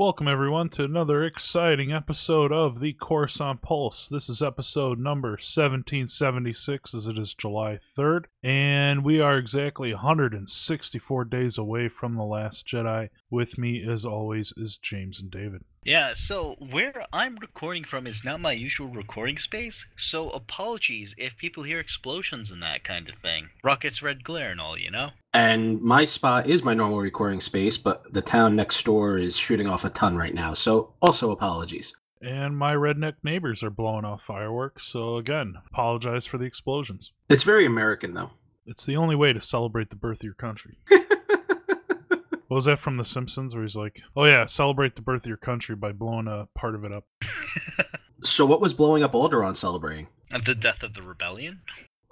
Welcome, everyone, to another exciting episode of The Coruscant Pulse. This is episode number 1776, as it is July 3rd, and we are exactly 164 days away from The Last Jedi. With me, as always, is James and David. Yeah, so where I'm recording from is not my usual recording space, so apologies if people hear explosions and that kind of thing. Rockets, red glare and all, you know? And my spot is my normal recording space, but the town next door is shooting off a ton right now, so also apologies. And my redneck neighbors are blowing off fireworks, so again, apologize for the explosions. It's very American, though. It's the only way to celebrate the birth of your country. What was that from The Simpsons where he's like, oh yeah, celebrate the birth of your country by blowing a part of it up. So what was blowing up Alderaan celebrating? At the death of the rebellion?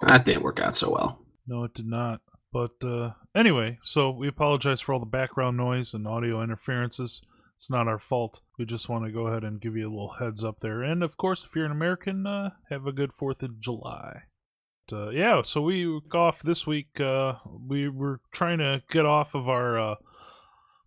That didn't work out so well. No, it did not. But anyway, so we apologize for all the background noise and audio interferences. It's not our fault. We just want to go ahead and give you a little heads up there. And of course, if you're an American, have a good 4th of July. But, yeah, so we off this week. We were trying to get off of our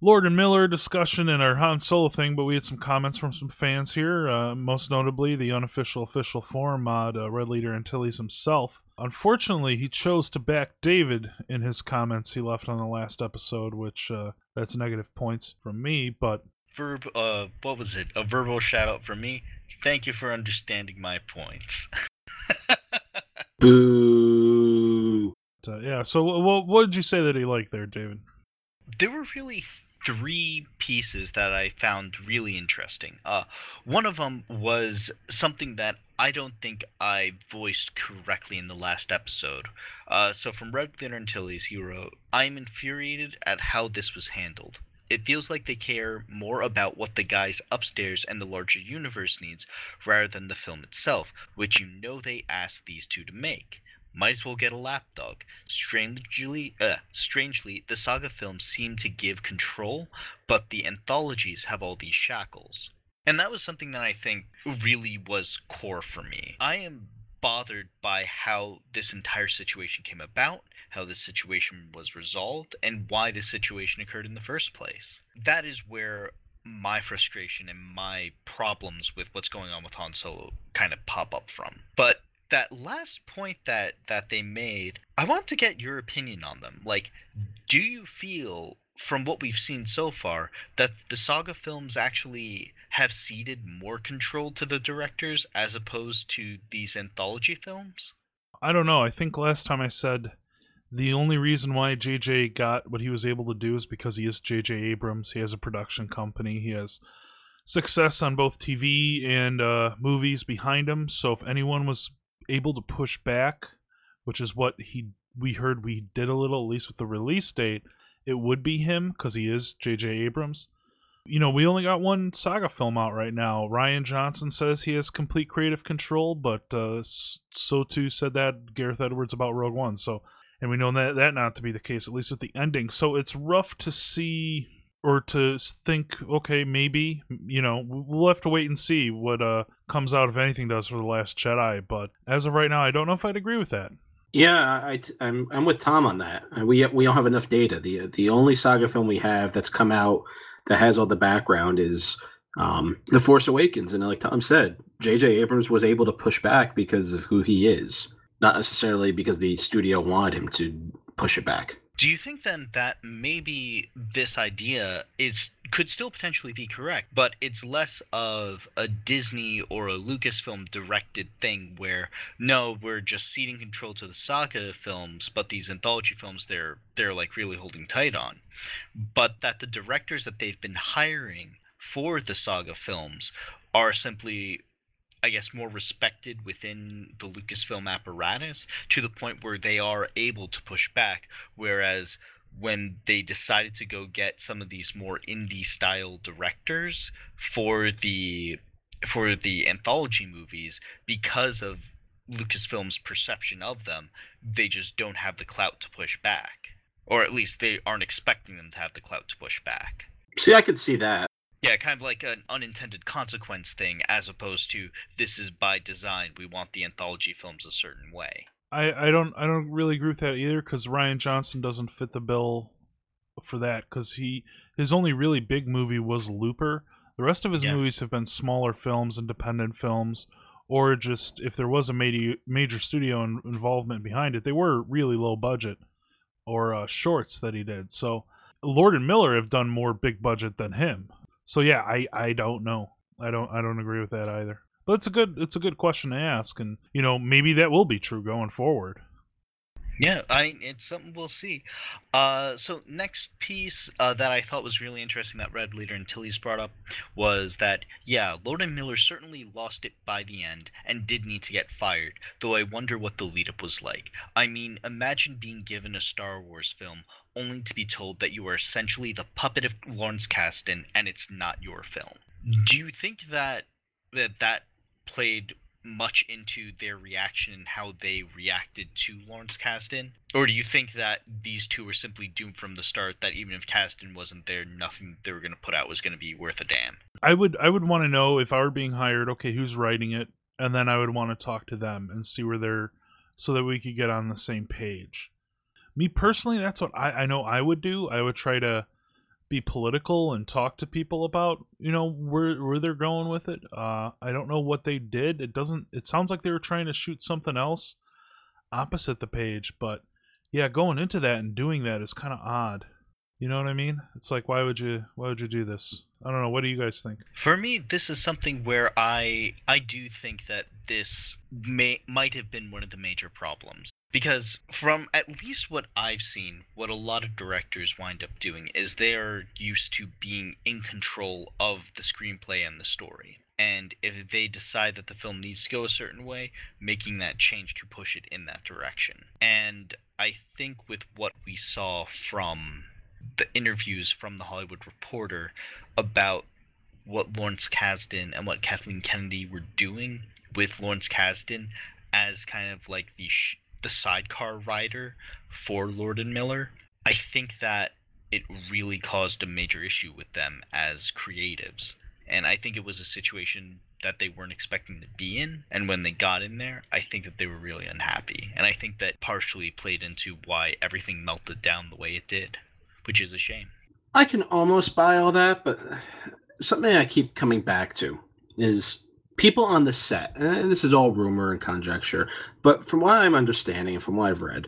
Lord and Miller discussion and our Han Solo thing, but we had some comments from some fans here, most notably the unofficial official forum mod, Red Leader Antilles himself. Unfortunately, he chose to back David in his comments he left on the last episode, which that's negative points from me, but... what was it? A verbal shout-out from me. Thank you for understanding my points. Boo! Yeah, so what did you say that he liked there, David? There were really three pieces that I found really interesting. One of them was something that I don't think I voiced correctly in the last episode. So from Red Leader Antilles, he wrote, I'm infuriated at how this was handled. It feels like they care more about what the guys upstairs and the larger universe needs rather than the film itself, which you know they asked these two to make. Might as well get a lapdog. Strangely, the saga films seem to give control, but the anthologies have all these shackles. And that was something that I think really was core for me. I am bothered by how this entire situation came about, how this situation was resolved, and why this situation occurred in the first place. That is where my frustration and my problems with what's going on with Han Solo kind of pop up from. But that last point that they made, I want to get your opinion on them. Like, do you feel, from what we've seen so far, that the saga films actually have ceded more control to the directors as opposed to these anthology films? I don't know. I think last time I said the only reason why J.J. got what he was able to do is because he is J.J. Abrams. He has a production company. He has success on both TV and movies behind him. So if anyone was able to push back, which is what we heard we did a little, at least with the release date, it would be him, because he is J.J. Abrams. You know, we only got one saga film out right now. Rian Johnson says he has complete creative control, but so too said that Gareth Edwards about Rogue One. So, and we know that not to be the case, at least with the ending. So it's rough to see or to think, okay, maybe, you know, we'll have to wait and see what comes out, if anything does, for The Last Jedi. But as of right now, I don't know if I'd agree with that. Yeah, I'm with Tom on that. We don't have enough data. The only saga film we have that's come out that has all the background is The Force Awakens. And like Tom said, J.J. Abrams was able to push back because of who he is, not necessarily because the studio wanted him to push it back. Do you think then that maybe this idea could still potentially be correct, but it's less of a Disney or a Lucasfilm directed thing where, no, we're just ceding control to the saga films, but these anthology films they're like really holding tight on, but that the directors that they've been hiring for the saga films are simply, I guess, more respected within the Lucasfilm apparatus to the point where they are able to push back, whereas when they decided to go get some of these more indie-style directors for the anthology movies, because of Lucasfilm's perception of them, they just don't have the clout to push back. Or at least they aren't expecting them to have the clout to push back. See, I could see that. Yeah, kind of like an unintended consequence thing, as opposed to this is by design. We want the anthology films a certain way. I don't really agree with that either, because Rian Johnson doesn't fit the bill for that, because his only really big movie was Looper. The rest of his movies have been smaller films, independent films, or just if there was a major studio involvement behind it, they were really low budget, or shorts that he did. So Lord and Miller have done more big budget than him. So yeah, I don't know. I don't agree with that either. But it's a good question to ask, and you know, maybe that will be true going forward. Yeah, it's something we'll see. So next piece that I thought was really interesting that Red Leader Antilles brought up was that, yeah, Lord and Miller certainly lost it by the end and did need to get fired, though I wonder what the lead-up was like. I mean, imagine being given a Star Wars film only to be told that you are essentially the puppet of Lawrence Kasdan and it's not your film. Do you think that played much into their reaction and how they reacted to Lawrence Kasdan? Or do you think that these two were simply doomed from the start, that even if Kasdan wasn't there, nothing they were going to put out was going to be worth a damn? I would want to know, if I were being hired, okay, who's writing it? And then I would want to talk to them and see where they're, so that we could get on the same page. Me personally, that's what I know I would do. I would try to be political and talk to people about, you know, where they're going with it. I don't know what they did. It sounds like they were trying to shoot something else opposite the page, but yeah, going into that and doing that is kind of odd. You know what I mean? It's like, why would you do this? I don't know. What do you guys think? For me, this is something where I do think that this might have been one of the major problems. Because from at least what I've seen, what a lot of directors wind up doing is they're used to being in control of the screenplay and the story. And if they decide that the film needs to go a certain way, making that change to push it in that direction. And I think with what we saw from the interviews from The Hollywood Reporter about what Lawrence Kasdan and what Kathleen Kennedy were doing with Lawrence Kasdan as kind of like the sidecar rider for Lord and Miller, I think that it really caused a major issue with them as creatives. And I think it was a situation that they weren't expecting to be in. And when they got in there, I think that they were really unhappy. And I think that partially played into why everything melted down the way it did, which is a shame. I can almost buy all that, but something I keep coming back to is people on the set, and this is all rumor and conjecture, but from what I'm understanding and from what I've read,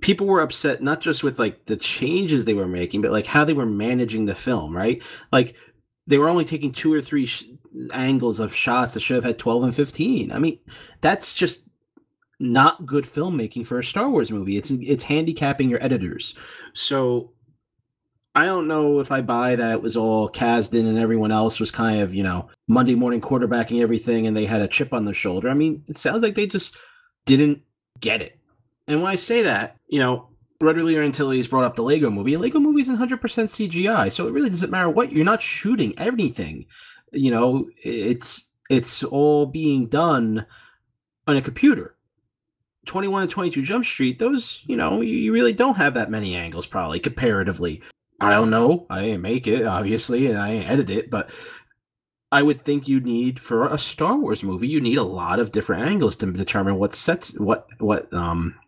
people were upset not just with like the changes they were making, but like how they were managing the film, right? Like they were only taking two or three angles of shots that should have had 12 and 15. I mean, that's just not good filmmaking for a Star Wars movie. It's handicapping your editors. So I don't know if I buy that it was all Kasdan and everyone else was kind of, you know, Monday morning quarterbacking everything and they had a chip on their shoulder. I mean, it sounds like they just didn't get it. And when I say that, you know, Red Leader Antilles brought up the Lego movie. Lego movie is 100% CGI, so it really doesn't matter what. You're not shooting everything. You know, it's all being done on a computer. 21 and 22 Jump Street, those, you know, you really don't have that many angles probably comparatively. I don't know. I didn't make it, obviously, and I didn't edit it, but I would think you need, for a Star Wars movie, you need a lot of different angles to determine what sets, what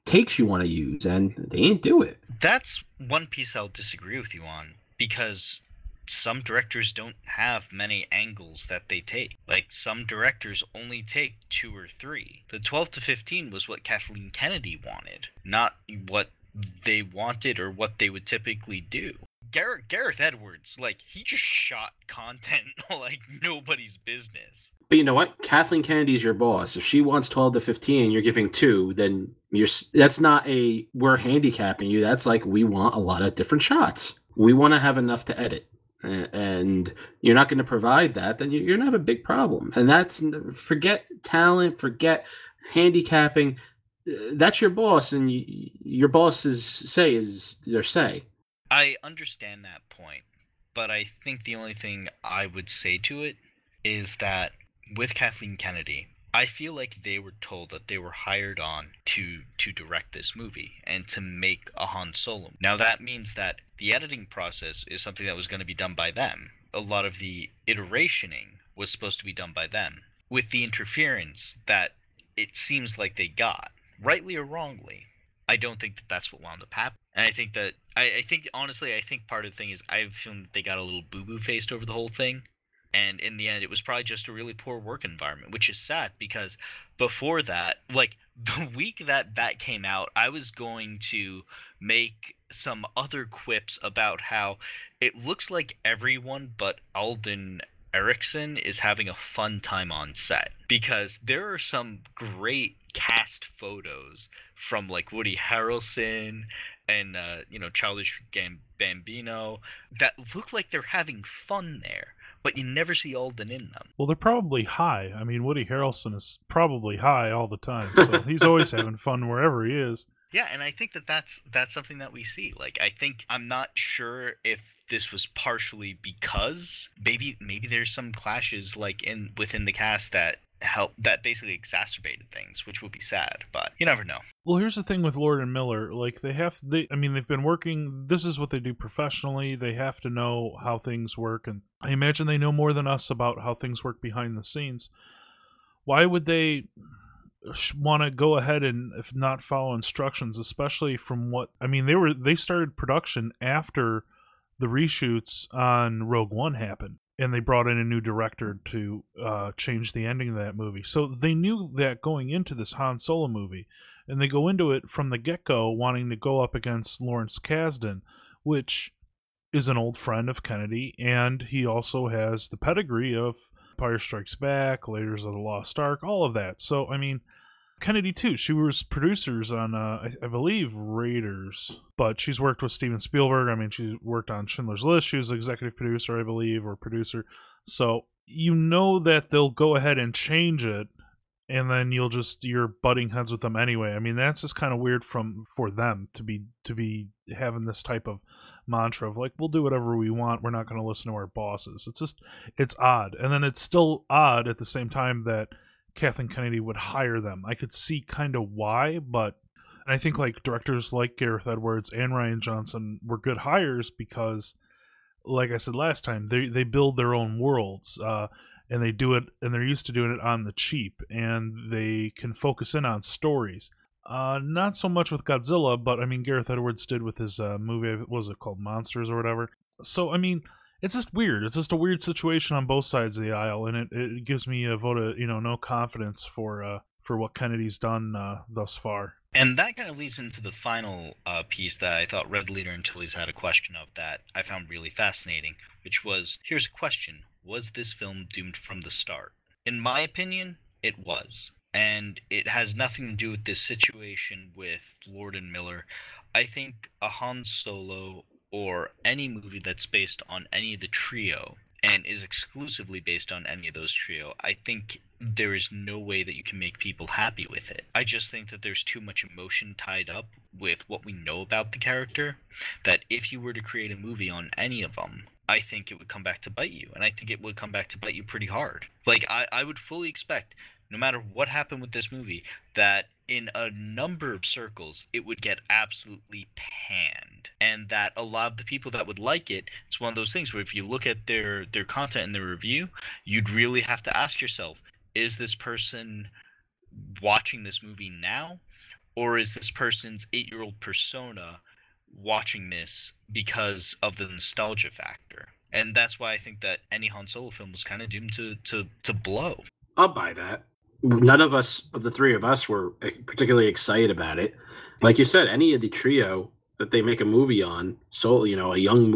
takes you want to use, and they didn't do it. That's one piece I'll disagree with you on, because some directors don't have many angles that they take. Like, some directors only take two or three. The 12 to 15 was what Kathleen Kennedy wanted, not what they wanted or what they would typically do. Gareth Edwards, like, he just shot content like nobody's business. But you know what? Kathleen Kennedy's your boss. If she wants 12 to 15, you're giving two, then that's not a we're handicapping you. That's like, we want a lot of different shots. We want to have enough to edit. And you're not going to provide that, then you're going to have a big problem. And that's, forget talent, forget handicapping. That's your boss, and your boss's say is their say. I understand that point, but I think the only thing I would say to it is that with Kathleen Kennedy, I feel like they were told that they were hired on to direct this movie and to make a Han Solo. Now, that means that the editing process is something that was going to be done by them. A lot of the iterationing was supposed to be done by them, with the interference that it seems like they got, rightly or wrongly. I don't think that that's what wound up happening. And I think that, I think part of the thing is I feel that they got a little boo-boo faced over the whole thing. And in the end, it was probably just a really poor work environment, which is sad because before that, like the week that that came out, I was going to make some other quips about how it looks like everyone but Alden Erickson is having a fun time on set, because there are some great cast photos from like Woody Harrelson and Childish Gambino that look like they're having fun there, but you never see Alden in them. Well, they're probably high. I mean, Woody Harrelson is probably high all the time, so he's always having fun wherever he is. Yeah, and I think that that's something that we see. Like, I think I'm not sure if this was partially because maybe there's some clashes like within the cast that basically exacerbated things, which would be sad, but you never know. Well, here's the thing with Lord and Miller, like they've been working, this is what they do professionally, they have to know how things work, and I imagine they know more than us about how things work behind the scenes. Why would they want to go ahead and if not follow instructions, especially from what, I mean, they started production after the reshoots on Rogue One happened, and they brought in a new director to change the ending of that movie. So they knew that going into this Han Solo movie, and they go into it from the get-go wanting to go up against Lawrence Kasdan, which is an old friend of Kennedy, and he also has the pedigree of Empire Strikes Back, Raiders of the Lost Ark, all of that. So, I mean, Kennedy too, she was producers on, I believe, Raiders, but she's worked with Steven Spielberg. I mean, she worked on Schindler's List. She was executive producer, I believe, or producer. So you know that they'll go ahead and change it, and then you're butting heads with them anyway. I mean, that's just kind of weird for them to be having this type of mantra of like, we'll do whatever we want. We're not going to listen to our bosses. It's odd. And then it's still odd at the same time that Kathleen Kennedy would hire them. I could see kind of why, but I think like directors like Gareth Edwards and Rian Johnson were good hires because, like I said last time, they build their own worlds, and they do it, and they're used to doing it on the cheap, and they can focus in on stories. Not so much with Godzilla, but I mean Gareth Edwards did with his movie, what was it called, Monsters or whatever. So I mean, it's just weird. It's just a weird situation on both sides of the aisle, and it gives me a vote of no confidence for what Kennedy's done thus far. And that kind of leads into the final piece that I thought Red Leader Antilles had a question of that I found really fascinating, which was, here's a question. Was this film doomed from the start? In my opinion, it was. And it has nothing to do with this situation with Lord and Miller. I think a Han Solo or any movie that's based on any of the trio and is exclusively based on any of those trio, I think there is no way that you can make people happy with it. I just think that there's too much emotion tied up with what we know about the character, that if you were to create a movie on any of them, I think it would come back to bite you, and I think it would come back to bite you pretty hard. Like, I would fully expect, no matter what happened with this movie, that in a number of circles, it would get absolutely panned. And that a lot of the people that would like it, it's one of those things where if you look at their content and their review, you'd really have to ask yourself, is this person watching this movie now? Or is this person's 8-year-old persona watching this because of the nostalgia factor? And that's why I think that any Han Solo film was kind of doomed to blow. I'll buy that. None of us, of the three of us, were particularly excited about it. Like you said, any of the trio that they make a movie on, so a young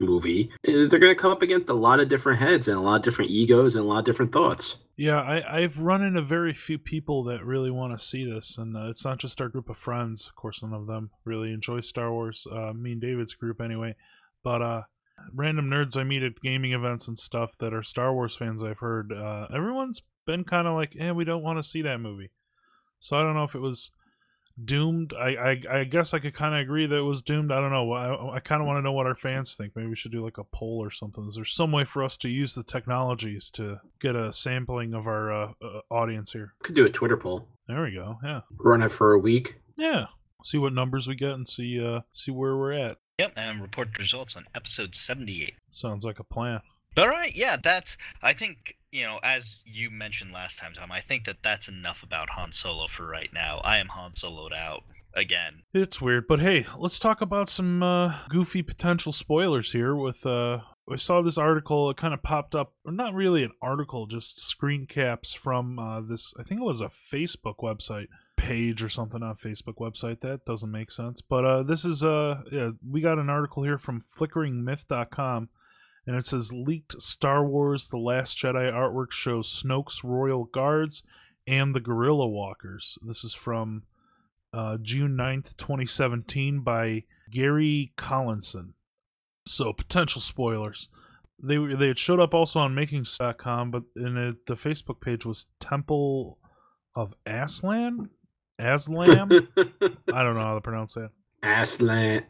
movie, they're going to come up against a lot of different heads and a lot of different egos and a lot of different thoughts. Yeah, I've run into very few people that really want to see this, and it's not just our group of friends. Of course, none of them really enjoy Star Wars. Me and David's group, anyway. But random nerds I meet at gaming events and stuff that are Star Wars fans, I've heard everyone's been kind of like, we don't want to see that movie. So I don't know if it was doomed. I guess I could kind of agree that it was doomed. I don't know. I kind of want to know what our fans think. Maybe we should do like a poll or something. Is there some way for us to use the technologies to get a sampling of our audience here? Could do a Twitter poll. There we go. Yeah. Run it for a week. Yeah. See what numbers we get and see where we're at. Yep, and report the results on episode 78. Sounds like a plan. All right. Yeah, that's, I think, as you mentioned last time, Tom, I think that's enough about Han Solo for right now. I am Han Solo'd out. again. It's weird, but hey, let's talk about some goofy potential spoilers here with... I saw this article, it kind of popped up, or not really an article, just screen caps from this, I think it was a Facebook website page or something on Facebook website. That doesn't make sense. But this is, yeah, we got an article here from flickeringmyth.com, and it says, leaked Star Wars The Last Jedi artwork shows Snoke's Royal Guards and the Guerrilla Walkers. This is from June 9th, 2017 by Gary Collinson. So, potential spoilers. They had showed up also on makings.com, but in it, the Facebook page was Temple of Aslan? Aslam? I don't know how to pronounce that. Aslan.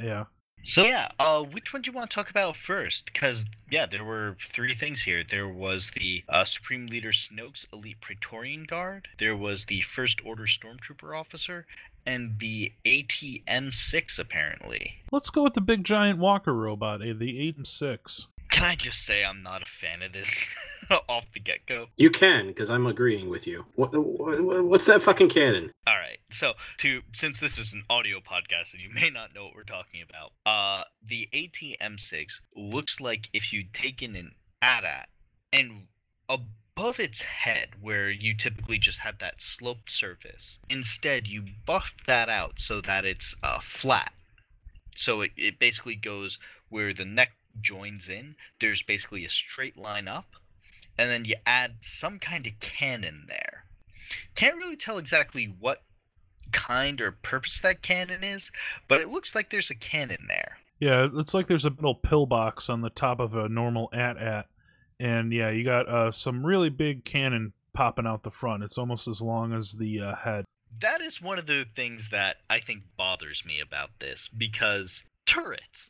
Yeah. So, yeah, which one do you want to talk about first? Because, yeah, there were three things here. There was the Supreme Leader Snoke's Elite Praetorian Guard. There was the First Order Stormtrooper Officer. And the AT-M6, apparently. Let's go with the big giant walker robot, the AT-M6. Can I just say I'm not a fan of this off the get-go? You can, because I'm agreeing with you. What's that fucking cannon? All right, so since this is an audio podcast and you may not know what we're talking about, the AT-M6 looks like if you'd taken an AT-AT and above its head, where you typically just have that sloped surface, instead you buff that out so that it's flat. So it basically goes where the neck joins in. There's basically a straight line up, and then you add some kind of cannon there. Can't really tell exactly what kind or purpose that cannon is, but it looks like there's a cannon there. Yeah, it's like there's a little pillbox on the top of a normal AT-AT. And yeah, you got some really big cannon popping out the front. It's almost as long as the head. That is one of the things that I think bothers me about this, because turrets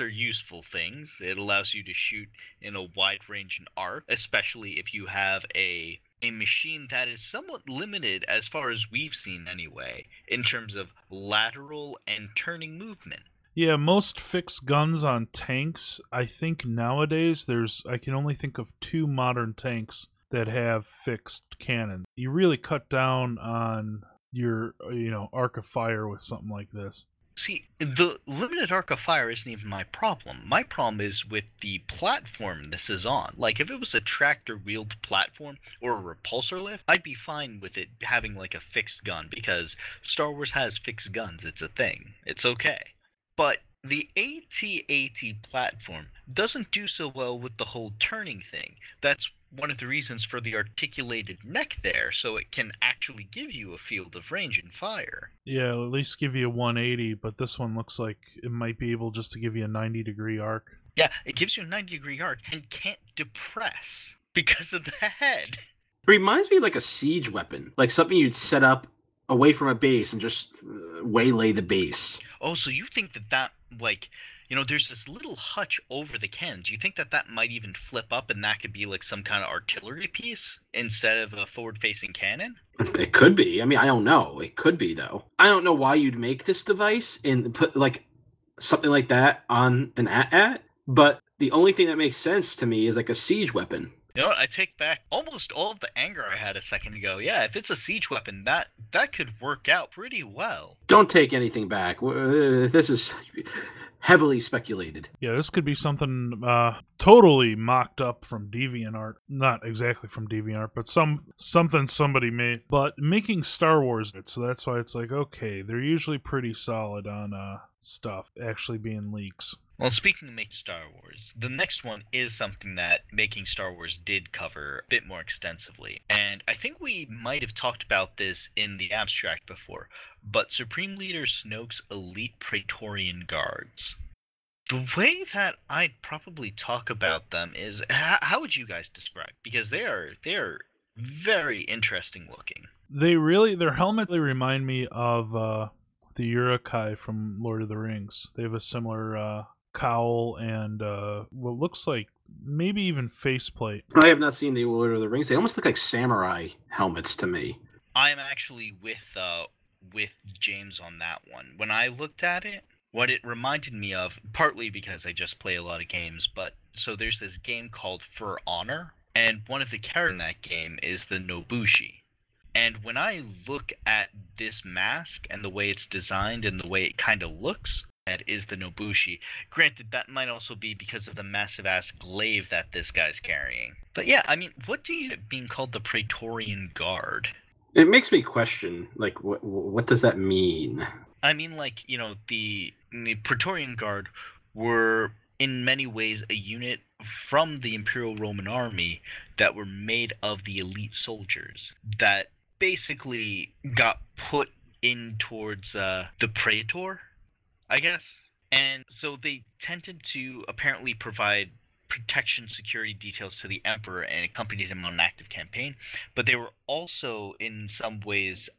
are useful things. It allows you to shoot in a wide range and arc, especially if you have a machine that is somewhat limited, as far as we've seen anyway, in terms of lateral and turning movement. Yeah, most fixed guns on tanks, I think nowadays, I can only think of two modern tanks that have fixed cannons. You really cut down on your, arc of fire with something like this. See, the limited arc of fire isn't even my problem. My problem is with the platform this is on. Like, if it was a tractor-wheeled platform or a repulsor lift, I'd be fine with it having, like, a fixed gun, because Star Wars has fixed guns. It's a thing. It's okay. But the AT-AT platform doesn't do so well with the whole turning thing. That's one of the reasons for the articulated neck there, so it can actually give you a field of range and fire. Yeah, it'll at least give you a 180, but this one looks like it might be able just to give you a 90-degree arc. Yeah, it gives you a 90-degree arc and can't depress because of the head. It reminds me of like a siege weapon, like something you'd set up away from a base and just waylay the base. Oh, so you think that, like, there's this little hutch over the cannon. Do you think that might even flip up and that could be, like, some kind of artillery piece instead of a forward-facing cannon? It could be. I mean, I don't know. It could be, though. I don't know why you'd make this device and put, like, something like that on an AT-AT, but the only thing that makes sense to me is, like, a siege weapon. You know what, I take back almost all of the anger I had a second ago. Yeah, if it's a siege weapon, that could work out pretty well. Don't take anything back. This is heavily speculated. Yeah, this could be something totally mocked up from DeviantArt. Not exactly from DeviantArt, but something somebody made. But making Star Wars, so that's why it's like, okay, they're usually pretty solid on stuff actually being leaks. Well, speaking of Making Star Wars, the next one is something that Making Star Wars did cover a bit more extensively. And I think we might have talked about this in the abstract before, but Supreme Leader Snoke's Elite Praetorian Guards. The way that I'd probably talk about them is, how would you guys describe? Because they are very interesting looking. Their helmet, they remind me of the Uruk-hai from Lord of the Rings. They have a similar... cowl and what looks like maybe even faceplate. I have not seen the Lord of the Rings. They almost look like samurai helmets to me. I am actually with James on that one. When I looked at it, what it reminded me of, partly because I just play a lot of games, but so there's this game called For Honor, and one of the characters in that game is the Nobushi. And when I look at this mask and the way it's designed and the way it kind of looks, that is the Nobushi. Granted, that might also be because of the massive-ass glaive that this guy's carrying. But yeah, I mean, what do you being called the Praetorian Guard? It makes me question, like, what does that mean? I mean, like, you know, the Praetorian Guard were in many ways a unit from the Imperial Roman Army that were made of the elite soldiers that basically got put in towards the Praetor, I guess. And so they tended to apparently provide protection security details to the Emperor and accompanied him on an active campaign, but they were also in some ways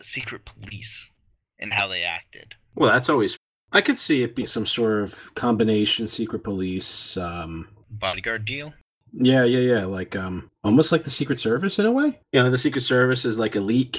secret police in how they acted. Well, that's always... I could see it being some sort of combination secret police... bodyguard deal? Yeah. Like, almost like the Secret Service in a way. You know, the Secret Service is like elite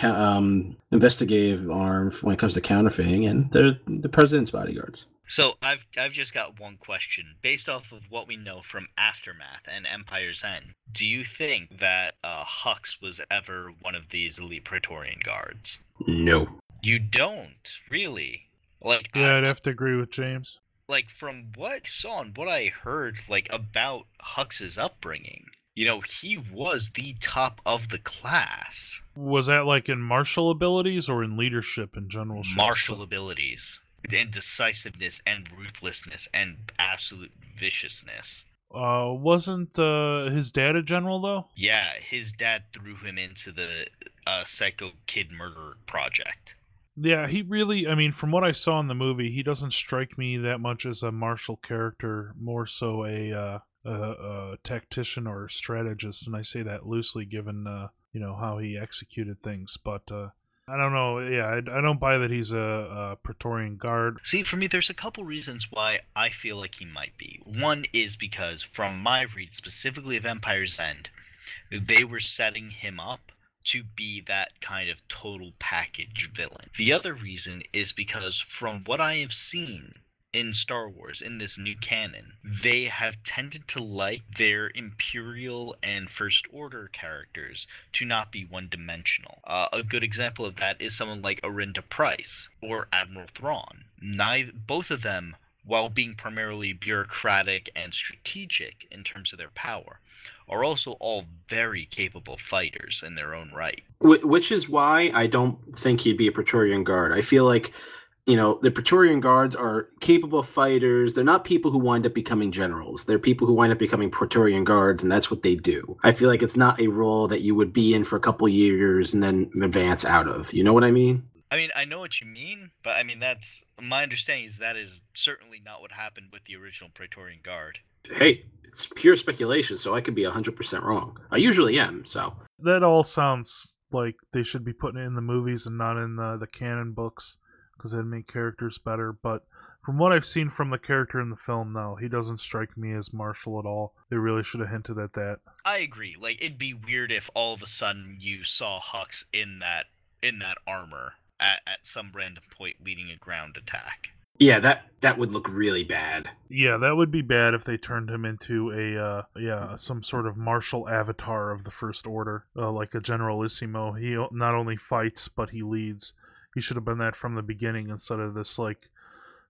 investigative arm when it comes to counterfeiting, and they're the president's bodyguards. So I've just got one question. Based off of what we know from Aftermath and Empire's End, do you think that Hux was ever one of these elite Praetorian guards? No. You don't? Really? Like, yeah, I'd have to agree with James. Like, from what I saw and what I heard, like, about Hux's upbringing, you know, he was the top of the class. Was that, like, in martial abilities or in leadership in general? Martial abilities. And decisiveness and ruthlessness and absolute viciousness. Wasn't his dad a general, though? Yeah, his dad threw him into the Psycho Kid Murderer Project. Yeah, he really, I mean, from what I saw in the movie, he doesn't strike me that much as a martial character, more so a tactician or a strategist, and I say that loosely given, you know, how he executed things, but I don't know, yeah, I don't buy that he's a Praetorian Guard. See, for me, there's a couple reasons why I feel like he might be. One is because, from my read, specifically of Empire's End, they were setting him up to be that kind of total package villain. The other reason is because from what I have seen in Star Wars, in this new canon, they have tended to like their Imperial and First Order characters to not be one-dimensional. A good example of that is someone like Orinda Price or Admiral Thrawn. Both of them, while being primarily bureaucratic and strategic in terms of their power, are also all very capable fighters in their own right. Which is why I don't think he'd be a Praetorian Guard. I feel like, you know, the Praetorian Guards are capable fighters. They're not people who wind up becoming generals. They're people who wind up becoming Praetorian Guards, and that's what they do. I feel like it's not a role that you would be in for a couple years and then advance out of. You know what I mean? I mean, I know what you mean, but I mean, that's my understanding is that is certainly not what happened with the original Praetorian Guard. Hey, it's pure speculation, so I could be 100% wrong. I usually am, so. That all sounds like they should be putting it in the movies and not in the canon books, because that'd make characters better, but from what I've seen from the character in the film, though, he doesn't strike me as martial at all. They really should have hinted at that. I agree. Like, it'd be weird if all of a sudden you saw Hux in that armor. At some random point leading a ground attack. Yeah, that would look really bad. Yeah, that would be bad if they turned him into some sort of martial avatar of the First Order, like a Generalissimo. He not only fights, but he leads. He should have been that from the beginning instead of this, like,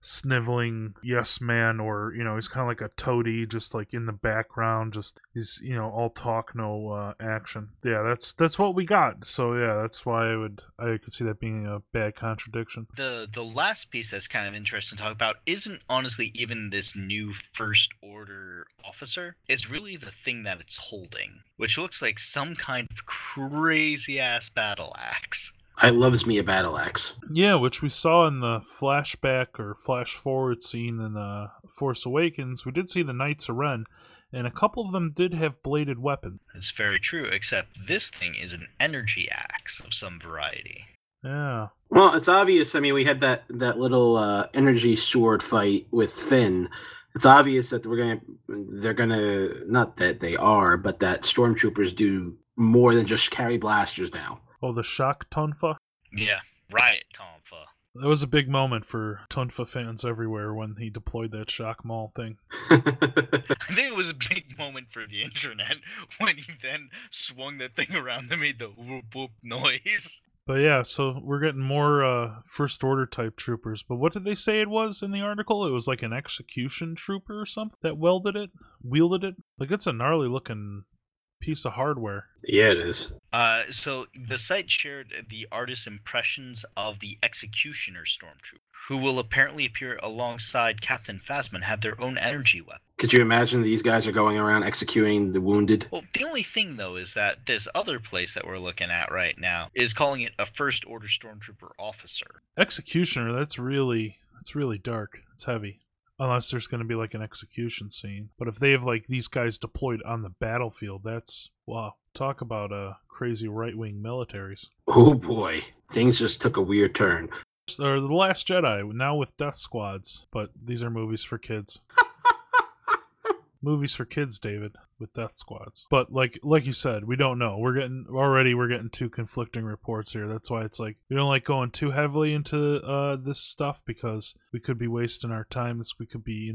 sniveling yes man, or, you know, he's kind of like a toady, just like in the background, just he's, you know, all talk, no action. Yeah, that's what we got. So yeah, that's why I could see that being a bad contradiction. The last piece that's kind of interesting to talk about isn't honestly even this new First Order officer. It's really the thing that it's holding, which looks like some kind of crazy ass battle axe. I loves me a battle axe. Yeah, which we saw in the flashback or flash forward scene in Force Awakens. We did see the Knights of Ren, and a couple of them did have bladed weapons. That's very true, except this thing is an energy axe of some variety. Yeah. Well, it's obvious. I mean, we had that little energy sword fight with Finn. It's obvious that that stormtroopers do more than just carry blasters now. Oh, the shock tonfa? Yeah, riot tonfa. That was a big moment for Tunfa fans everywhere when he deployed that shock mall thing. I think it was a big moment for the internet when he then swung that thing around and made the whoop whoop noise. But yeah, so we're getting more First Order type troopers. But what did they say it was in the article? It was like an execution trooper or something that wielded it. Like, it's a gnarly looking piece of hardware. Yeah, it is. So the site shared the artist's impressions of the Executioner Stormtrooper, who will apparently appear alongside Captain Phasma and have their own energy weapon. Could you imagine these guys are going around executing the wounded? Well, the only thing, though, is that this other place that we're looking at right now is calling it a First Order Stormtrooper officer. Executioner, that's really dark. It's heavy. Unless there's going to be like an execution scene. But if they have like these guys deployed on the battlefield, that's, wow. Talk about crazy right-wing militaries. Oh boy, things just took a weird turn. So The Last Jedi, now with death squads, but these are movies for kids. Movies for kids, David, with death squads. But like you said, we don't know. We're getting two conflicting reports here. That's why it's like we don't like going too heavily into this stuff, because we could be wasting our time. We could be,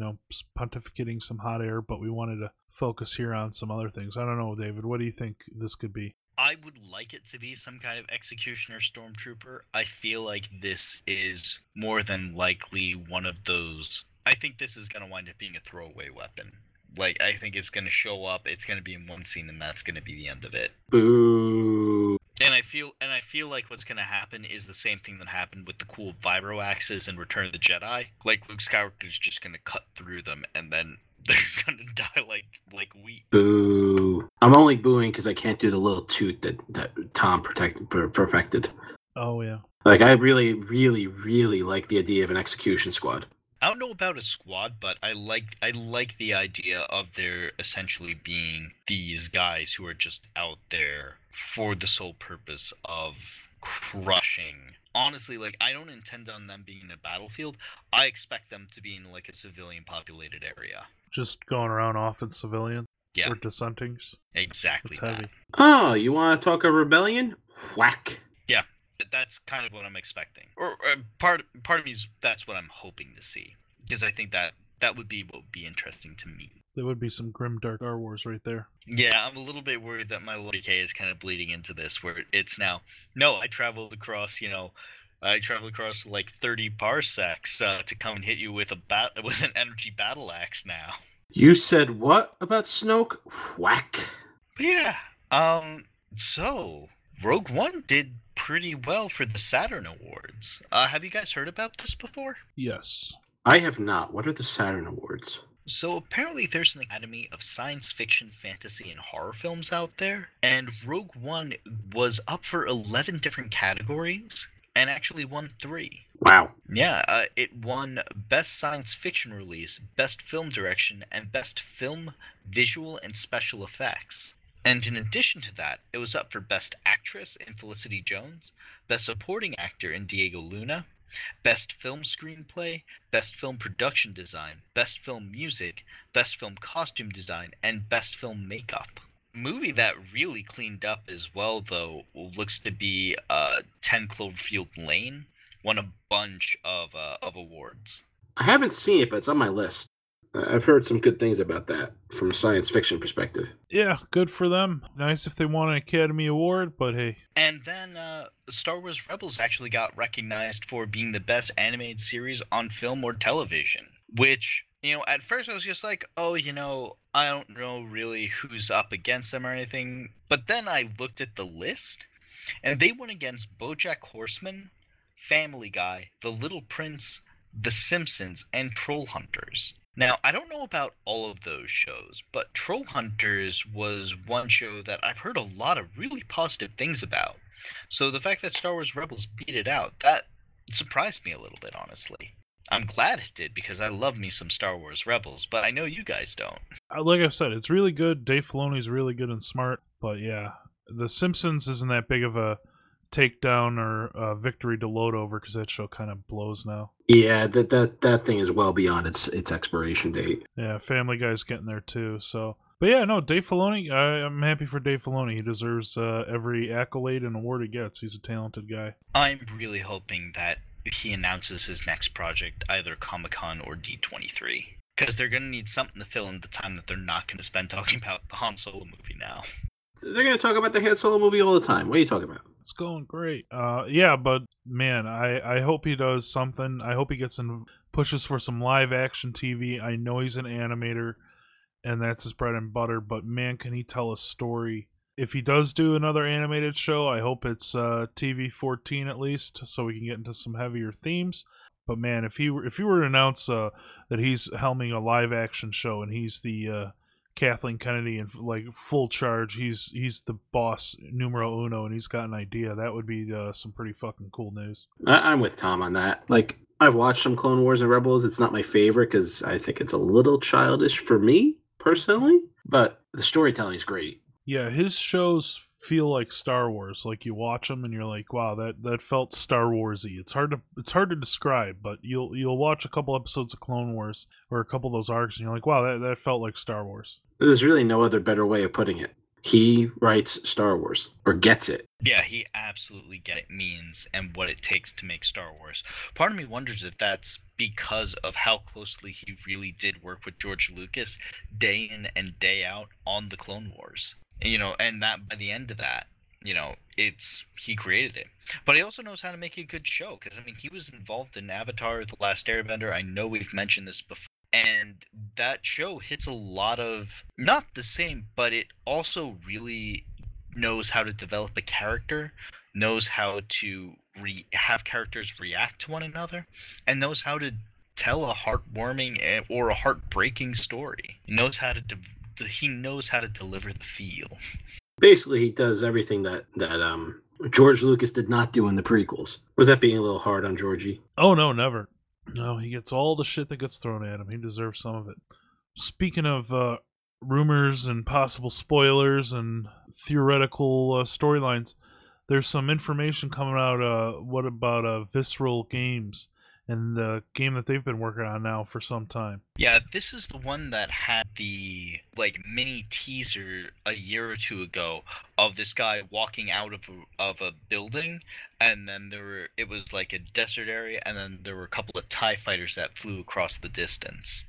pontificating some hot air, but we wanted to focus here on some other things. I don't know, David, what do you think this could be? I would like it to be some kind of executioner stormtrooper. I feel like this is more than likely one of those. I think this is going to wind up being a throwaway weapon. Like, I think it's going to show up, it's going to be in one scene, and that's going to be the end of it. Boo. And I feel like what's going to happen is the same thing that happened with the cool vibro axes in Return of the Jedi. Like, Luke Skywalker's just going to cut through them, and then they're going to die like wheat. Boo. I'm only booing because I can't do the little toot that Tom perfected. Oh, yeah. Like, I really, really, really like the idea of an execution squad. I don't know about a squad, but I like the idea of there essentially being these guys who are just out there for the sole purpose of crushing. Honestly, like, I don't intend on them being in a battlefield. I expect them to be in like a civilian populated area. Just going around off in civilian? Yeah. Or dissentings? Exactly. It's heavy. Oh, you want to talk a rebellion? Whack. Yeah. That's kind of what I'm expecting. Or part of me is that's what I'm hoping to see. Because I think that would be what would be interesting to me. There would be some grim dark Star Wars right there. Yeah, I'm a little bit worried that my Lord K is kind of bleeding into this, where it's now, no, I traveled across like 30 parsecs to come and hit you with an energy battle axe now. You said what about Snoke? Whack. But yeah. So Rogue One did pretty well for the Saturn Awards. Have you guys heard about this before? Yes. I have not. What are the Saturn Awards? So apparently there's an academy of science fiction, fantasy, and horror films out there, and Rogue One was up for 11 different categories and actually won 3. Wow. Yeah, it won Best Science Fiction Release, Best Film Direction, and Best Film, Visual, and Special Effects. And in addition to that, it was up for Best Actress in Felicity Jones, Best Supporting Actor in Diego Luna, Best Film Screenplay, Best Film Production Design, Best Film Music, Best Film Costume Design, and Best Film Makeup. A movie that really cleaned up as well, though, looks to be 10 Cloverfield Lane, won a bunch of awards. I haven't seen it, but it's on my list. I've heard some good things about that from a science fiction perspective. Yeah, good for them. Nice if they won an Academy Award, but hey. And then Star Wars Rebels actually got recognized for being the best animated series on film or television, which, at first I was just like, oh, I don't know really who's up against them or anything. But then I looked at the list, and they went against BoJack Horseman, Family Guy, The Little Prince, The Simpsons, and Trollhunters. Now, I don't know about all of those shows, but Trollhunters was one show that I've heard a lot of really positive things about. So the fact that Star Wars Rebels beat it out, that surprised me a little bit, honestly. I'm glad it did, because I love me some Star Wars Rebels, but I know you guys don't. Like I said, it's really good. Dave Filoni's really good and smart, but yeah. The Simpsons isn't that big of a takedown or victory to load over, because that show kind of blows now. Yeah, that thing is well beyond its expiration date. Yeah, Family Guy's getting there too. So, but yeah, no, Dave Filoni. I'm happy for Dave Filoni. He deserves every accolade and award he gets. He's a talented guy. I'm really hoping that he announces his next project, either Comic-Con or D23. Because they're going to need something to fill in the time that they're not going to spend talking about the Han Solo movie now. They're going to talk about the Han Solo movie all the time. What are you talking about? It's going great. Yeah, but man, I hope he does something. I hope he gets in, pushes for some live action TV. I know he's an animator, and that's his bread and butter, but man, can he tell a story. If he does do another animated show, I hope it's TV 14 at least, so we can get into some heavier themes. But man, if he were to announce that he's helming a live action show and he's the Kathleen Kennedy and like full charge, he's the boss numero uno, and he's got an idea, that would be some pretty fucking cool news. I'm with Tom on that. Like, I've watched some Clone Wars and Rebels. It's not my favorite because I think it's a little childish for me personally, but the storytelling is great. Yeah, his shows feel like Star Wars. Like, you watch them and you're like, wow, that felt Star Warsy. It's hard to describe, but you'll watch a couple episodes of Clone Wars or a couple of those arcs and you're like, wow, that felt like Star Wars. There's really no other better way of putting it. He writes Star Wars, or gets it. Yeah, he absolutely gets what it means and what it takes to make Star Wars. Part of me wonders if that's because of how closely he really did work with George Lucas day in and day out on the Clone Wars. You know, and that by the end of that, you know, he created it. But he also knows how to make a good show, because, I mean, he was involved in Avatar, The Last Airbender. I know we've mentioned this before. And that show hits a lot of, not the same, but it also really knows how to develop a character, knows how to have characters react to one another, and knows how to tell a heartwarming or a heartbreaking story. He knows how to deliver the feel. Basically, he does everything that George Lucas did not do in the prequels. Was that being a little hard on Georgie? Oh, no, never. No, he gets all the shit that gets thrown at him. He deserves some of it. Speaking of rumors and possible spoilers and theoretical storylines, there's some information coming out about Visceral Games and the game that they've been working on now for some time. Yeah, this is the one that had the like mini teaser a year or two ago of this guy walking out of a building, and then it was like a desert area, and then there were a couple of TIE fighters that flew across the distance.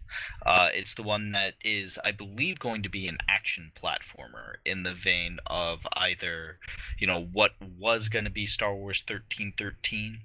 It's the one that is, I believe, going to be an action platformer in the vein of either, you know, what was going to be Star Wars 1313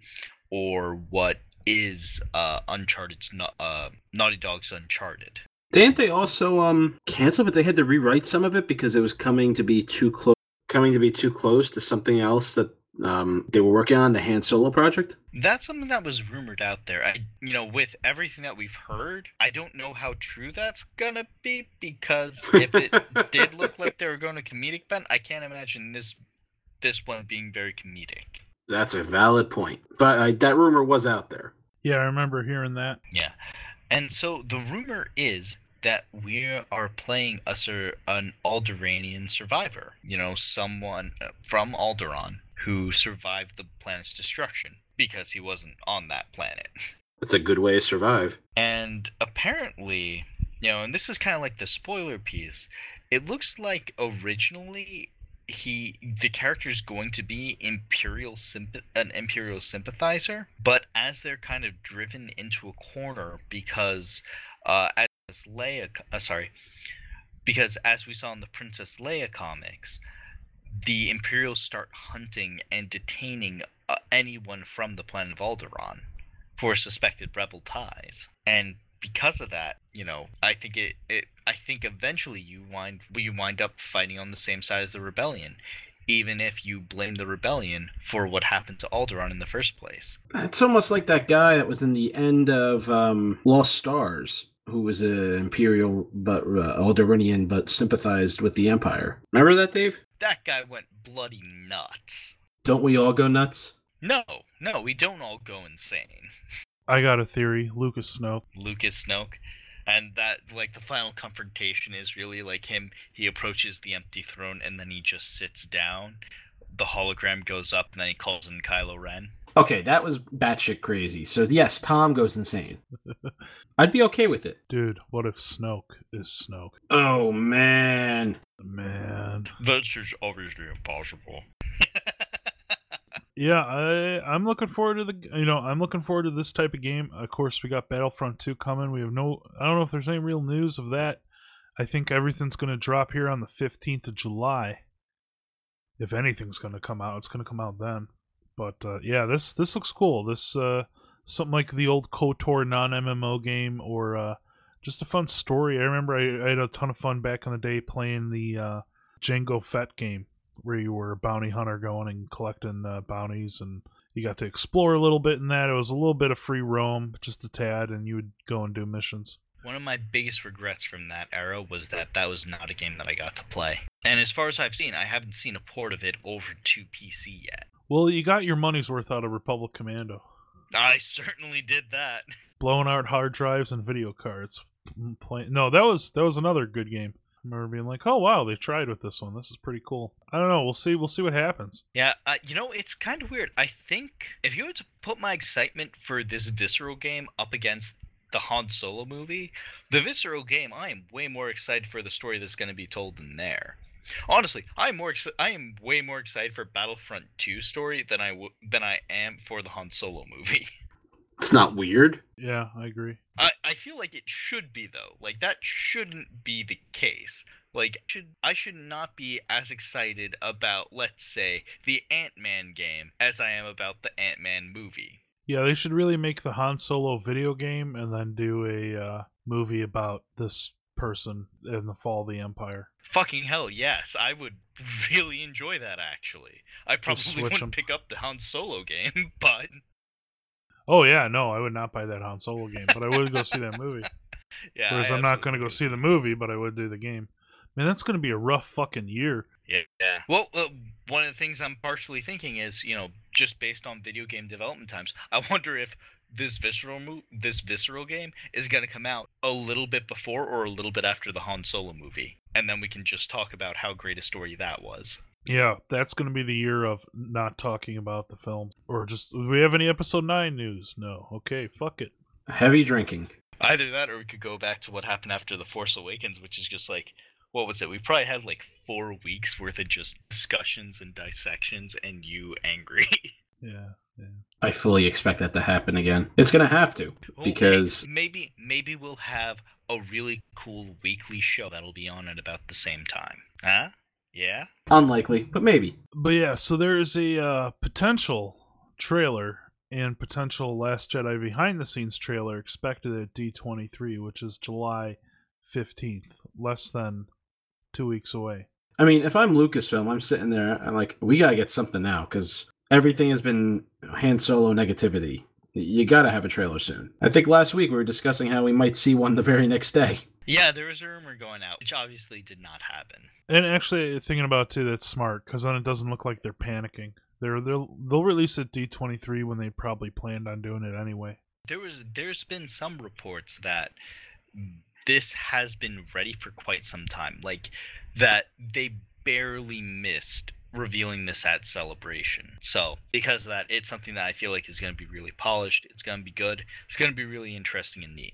or what is Uncharted's Naughty Dog's Uncharted. Didn't they also cancel it? They had to rewrite some of it because it was coming to be too close to something else that they were working on, the Han Solo project. That's something that was rumored out there. With everything that we've heard, I don't know how true that's gonna be, because if it did look like they were going to comedic bent, I can't imagine this one being very comedic. That's a valid point, but that rumor was out there. Yeah, I remember hearing that. Yeah, and so the rumor is that we are playing an Alderaanian survivor. You know, someone from Alderaan who survived the planet's destruction because he wasn't on that planet. That's a good way to survive. And apparently, you know, and this is kind of like the spoiler piece, it looks like originally the character's going to be an Imperial sympathizer, but as they're kind of driven into a corner because as we saw in the Princess Leia comics, the Imperials start hunting and detaining anyone from the planet of Alderaan for suspected rebel ties, and because of that, you know, I think eventually you wind up fighting on the same side as the rebellion, even if you blame the rebellion for what happened to Alderaan in the first place. It's almost like that guy that was in the end of Lost Stars, who was an Imperial but Alderaanian, but sympathized with the Empire. Remember that, Dave? That guy went bloody nuts. Don't we all go nuts? No, we don't all go insane. I got a theory. Lucas Snoke. And that, like, the final confrontation is really, like, him. He approaches the empty throne, and then he just sits down. The hologram goes up, and then he calls in Kylo Ren. Okay, that was batshit crazy. So, yes, Tom goes insane. I'd be okay with it. Dude, what if Snoke is Snoke? Oh, man. That's just obviously impossible. Yeah, I'm looking forward to the, you know, I'm looking forward to this type of game. Of course, we got Battlefront 2 coming. We have no, I don't know if there's any real news of that. I think everything's going to drop here on the 15th of July. If anything's going to come out, it's going to come out then. But yeah, this looks cool. This something like the old KOTOR non-MMO game, or just a fun story. I remember I had a ton of fun back in the day playing the Jango Fett game, where you were a bounty hunter going and collecting bounties, and you got to explore a little bit in that. It was a little bit of free roam, just a tad, and you would go and do missions. One of my biggest regrets from that era was that was not a game that I got to play. And as far as I've seen, I haven't seen a port of it over to PC yet. Well, you got your money's worth out of Republic Commando. I certainly did that. Blowing out hard drives and video cards. No, that was another good game. I remember being like, oh wow, they tried with this one. This is pretty cool. I don't know. We'll see what happens. Yeah, you know, it's kind of weird. I think if you were to put my excitement for this Visceral game up against the Han Solo movie, the Visceral game, I am way more excited for the story that's going to be told in there. Honestly, I am way more excited for Battlefront 2 story than I am for the Han Solo movie. It's not weird. Yeah, I agree. I feel like it should be, though. Like, that shouldn't be the case. Like, I should not be as excited about, let's say, the Ant-Man game as I am about the Ant-Man movie. Yeah, they should really make the Han Solo video game and then do a movie about this person in the fall of the Empire. Fucking hell, yes. I would really enjoy that, actually. I probably wouldn't pick up the Han Solo game, but... Oh, yeah, no, I would not buy that Han Solo game, but I would go see that movie. Yeah, whereas I'm not going to go see the movie, but I would do the game. Man, that's going to be a rough fucking year. Yeah. Well, one of the things I'm partially thinking is, you know, just based on video game development times, I wonder if this visceral game is going to come out a little bit before or a little bit after the Han Solo movie. And then we can just talk about how great a story that was. Yeah, that's going to be the year of not talking about the film. Or just, do we have any episode 9 news? No. Okay, fuck it. Heavy drinking. Either that, or we could go back to what happened after The Force Awakens, which is just like, what was it? We probably had like 4 weeks worth of just discussions and dissections and you angry. Yeah. I fully expect that to happen again. It's going to have to, because... Maybe we'll have a really cool weekly show that'll be on at about the same time. Huh? Yeah? Unlikely, but maybe. But yeah, so there is a potential trailer and potential Last Jedi behind-the-scenes trailer expected at D23, which is July 15th, less than 2 weeks away. I mean, if I'm Lucasfilm, I'm sitting there, I'm like, we gotta get something now, because everything has been Han Solo negativity. You gotta have a trailer soon. I think last week we were discussing how we might see one the very next day. Yeah, there was a rumor going out, which obviously did not happen. And actually, thinking about it too, that's smart, because then it doesn't look like they're panicking. They'll release it D23 when they probably planned on doing it anyway. There's been some reports that this has been ready for quite some time, like that they barely missed revealing this at Celebration. So, because of that, it's something that I feel like is going to be really polished, it's going to be good, it's going to be really interesting and neat.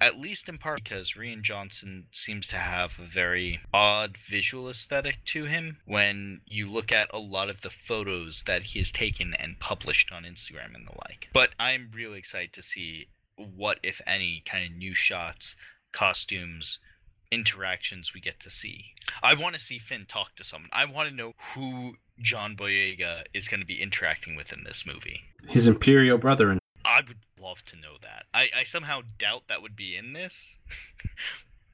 At least in part because Rian Johnson seems to have a very odd visual aesthetic to him when you look at a lot of the photos that he has taken and published on Instagram and the like. But I'm really excited to see what, if any, kind of new shots, costumes, interactions we get to see. I want to see Finn talk to someone. I want to know who John Boyega is going to be interacting with in this movie. His Imperial brother. I would love to know that. I somehow doubt that would be in this,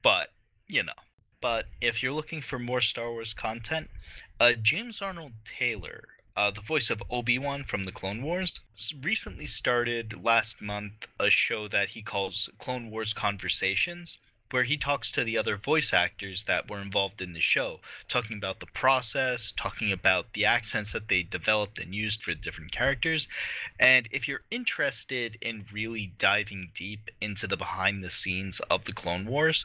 but, you know. But if you're looking for more Star Wars content, James Arnold Taylor, the voice of Obi-Wan from the Clone Wars, recently started last month a show that he calls Clone Wars Conversations, where he talks to the other voice actors that were involved in the show, talking about the process, talking about the accents that they developed and used for the different characters. And if you're interested in really diving deep into the behind the scenes of the Clone Wars,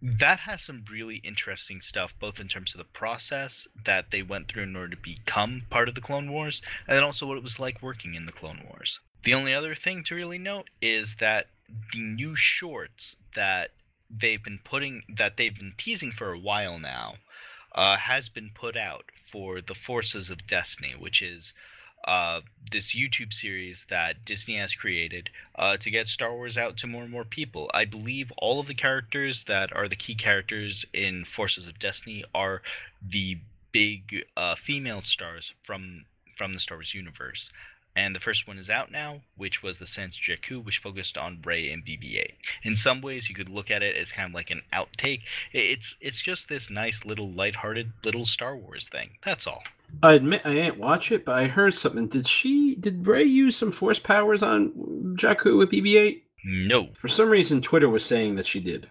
that has some really interesting stuff, both in terms of the process that they went through in order to become part of the Clone Wars, and then also what it was like working in the Clone Wars. The only other thing to really note is that the new shorts that they've been teasing for a while now has been put out for the Forces of Destiny, which is this YouTube series that Disney has created to get Star Wars out to more and more people. I believe all of the characters that are the key characters in Forces of Destiny are the big female stars from the Star Wars universe. And the first one is out now, which was the Sans Jakku, which focused on Rey and BB-8. In some ways, you could look at it as kind of like an outtake. It's just this nice little lighthearted little Star Wars thing. That's all. I admit I ain't watch it, but I heard something. Did Rey use some Force powers on Jakku with BB-8? No. For some reason, Twitter was saying that she did.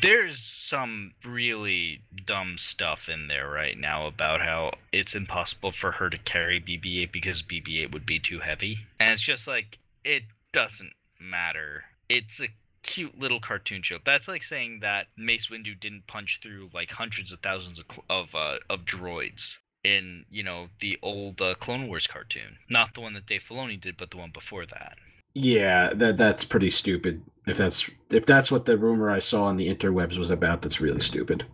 There's some really dumb stuff in there right now about how it's impossible for her to carry BB-8 because BB-8 would be too heavy. And it's just like, it doesn't matter. It's a cute little cartoon show. That's like saying that Mace Windu didn't punch through like hundreds of thousands of droids in, you know, the old Clone Wars cartoon. Not the one that Dave Filoni did, but the one before that. Yeah, that's pretty stupid. If that's what the rumor I saw on the interwebs was about, that's really stupid.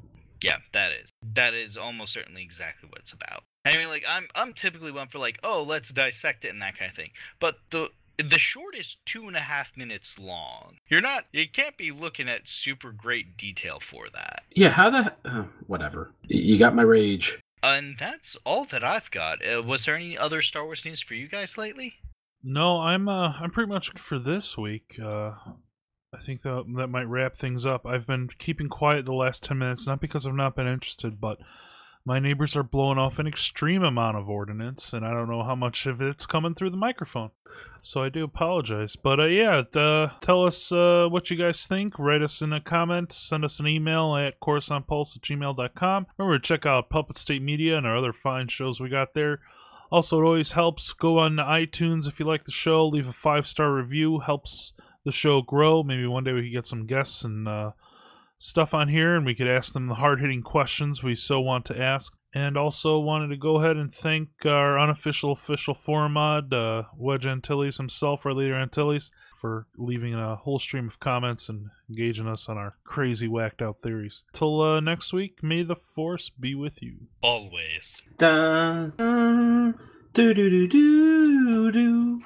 Yeah, that is. That is almost certainly exactly what it's about. I mean, like, I'm typically one for like, oh, let's dissect it and that kind of thing. But the short is 2.5 minutes long. You can't be looking at super great detail for that. Yeah, whatever. You got my rage. And that's all that I've got. Was there any other Star Wars news for you guys lately? No, I'm pretty much good for this week. I think that might wrap things up. I've been keeping quiet the last 10 minutes, not because I've not been interested, but my neighbors are blowing off an extreme amount of ordinance, and I don't know how much of it's coming through the microphone. So I do apologize. But tell us what you guys think. Write us in a comment. Send us an email at CoruscantPulse@gmail.com. Remember to check out Puppet State Media and our other fine shows we got there. Also, it always helps. Go on to iTunes if you like the show. Leave a 5-star review. Helps the show grow. Maybe one day we could get some guests and stuff on here, and we could ask them the hard-hitting questions we so want to ask. And also wanted to go ahead and thank our unofficial official forum mod, Wedge Antilles himself, Red Leader Antilles, for leaving a whole stream of comments and engaging us on our crazy whacked out theories. Till next week, may the force be with you. Always. Dun, dun, do, do, do, do, do.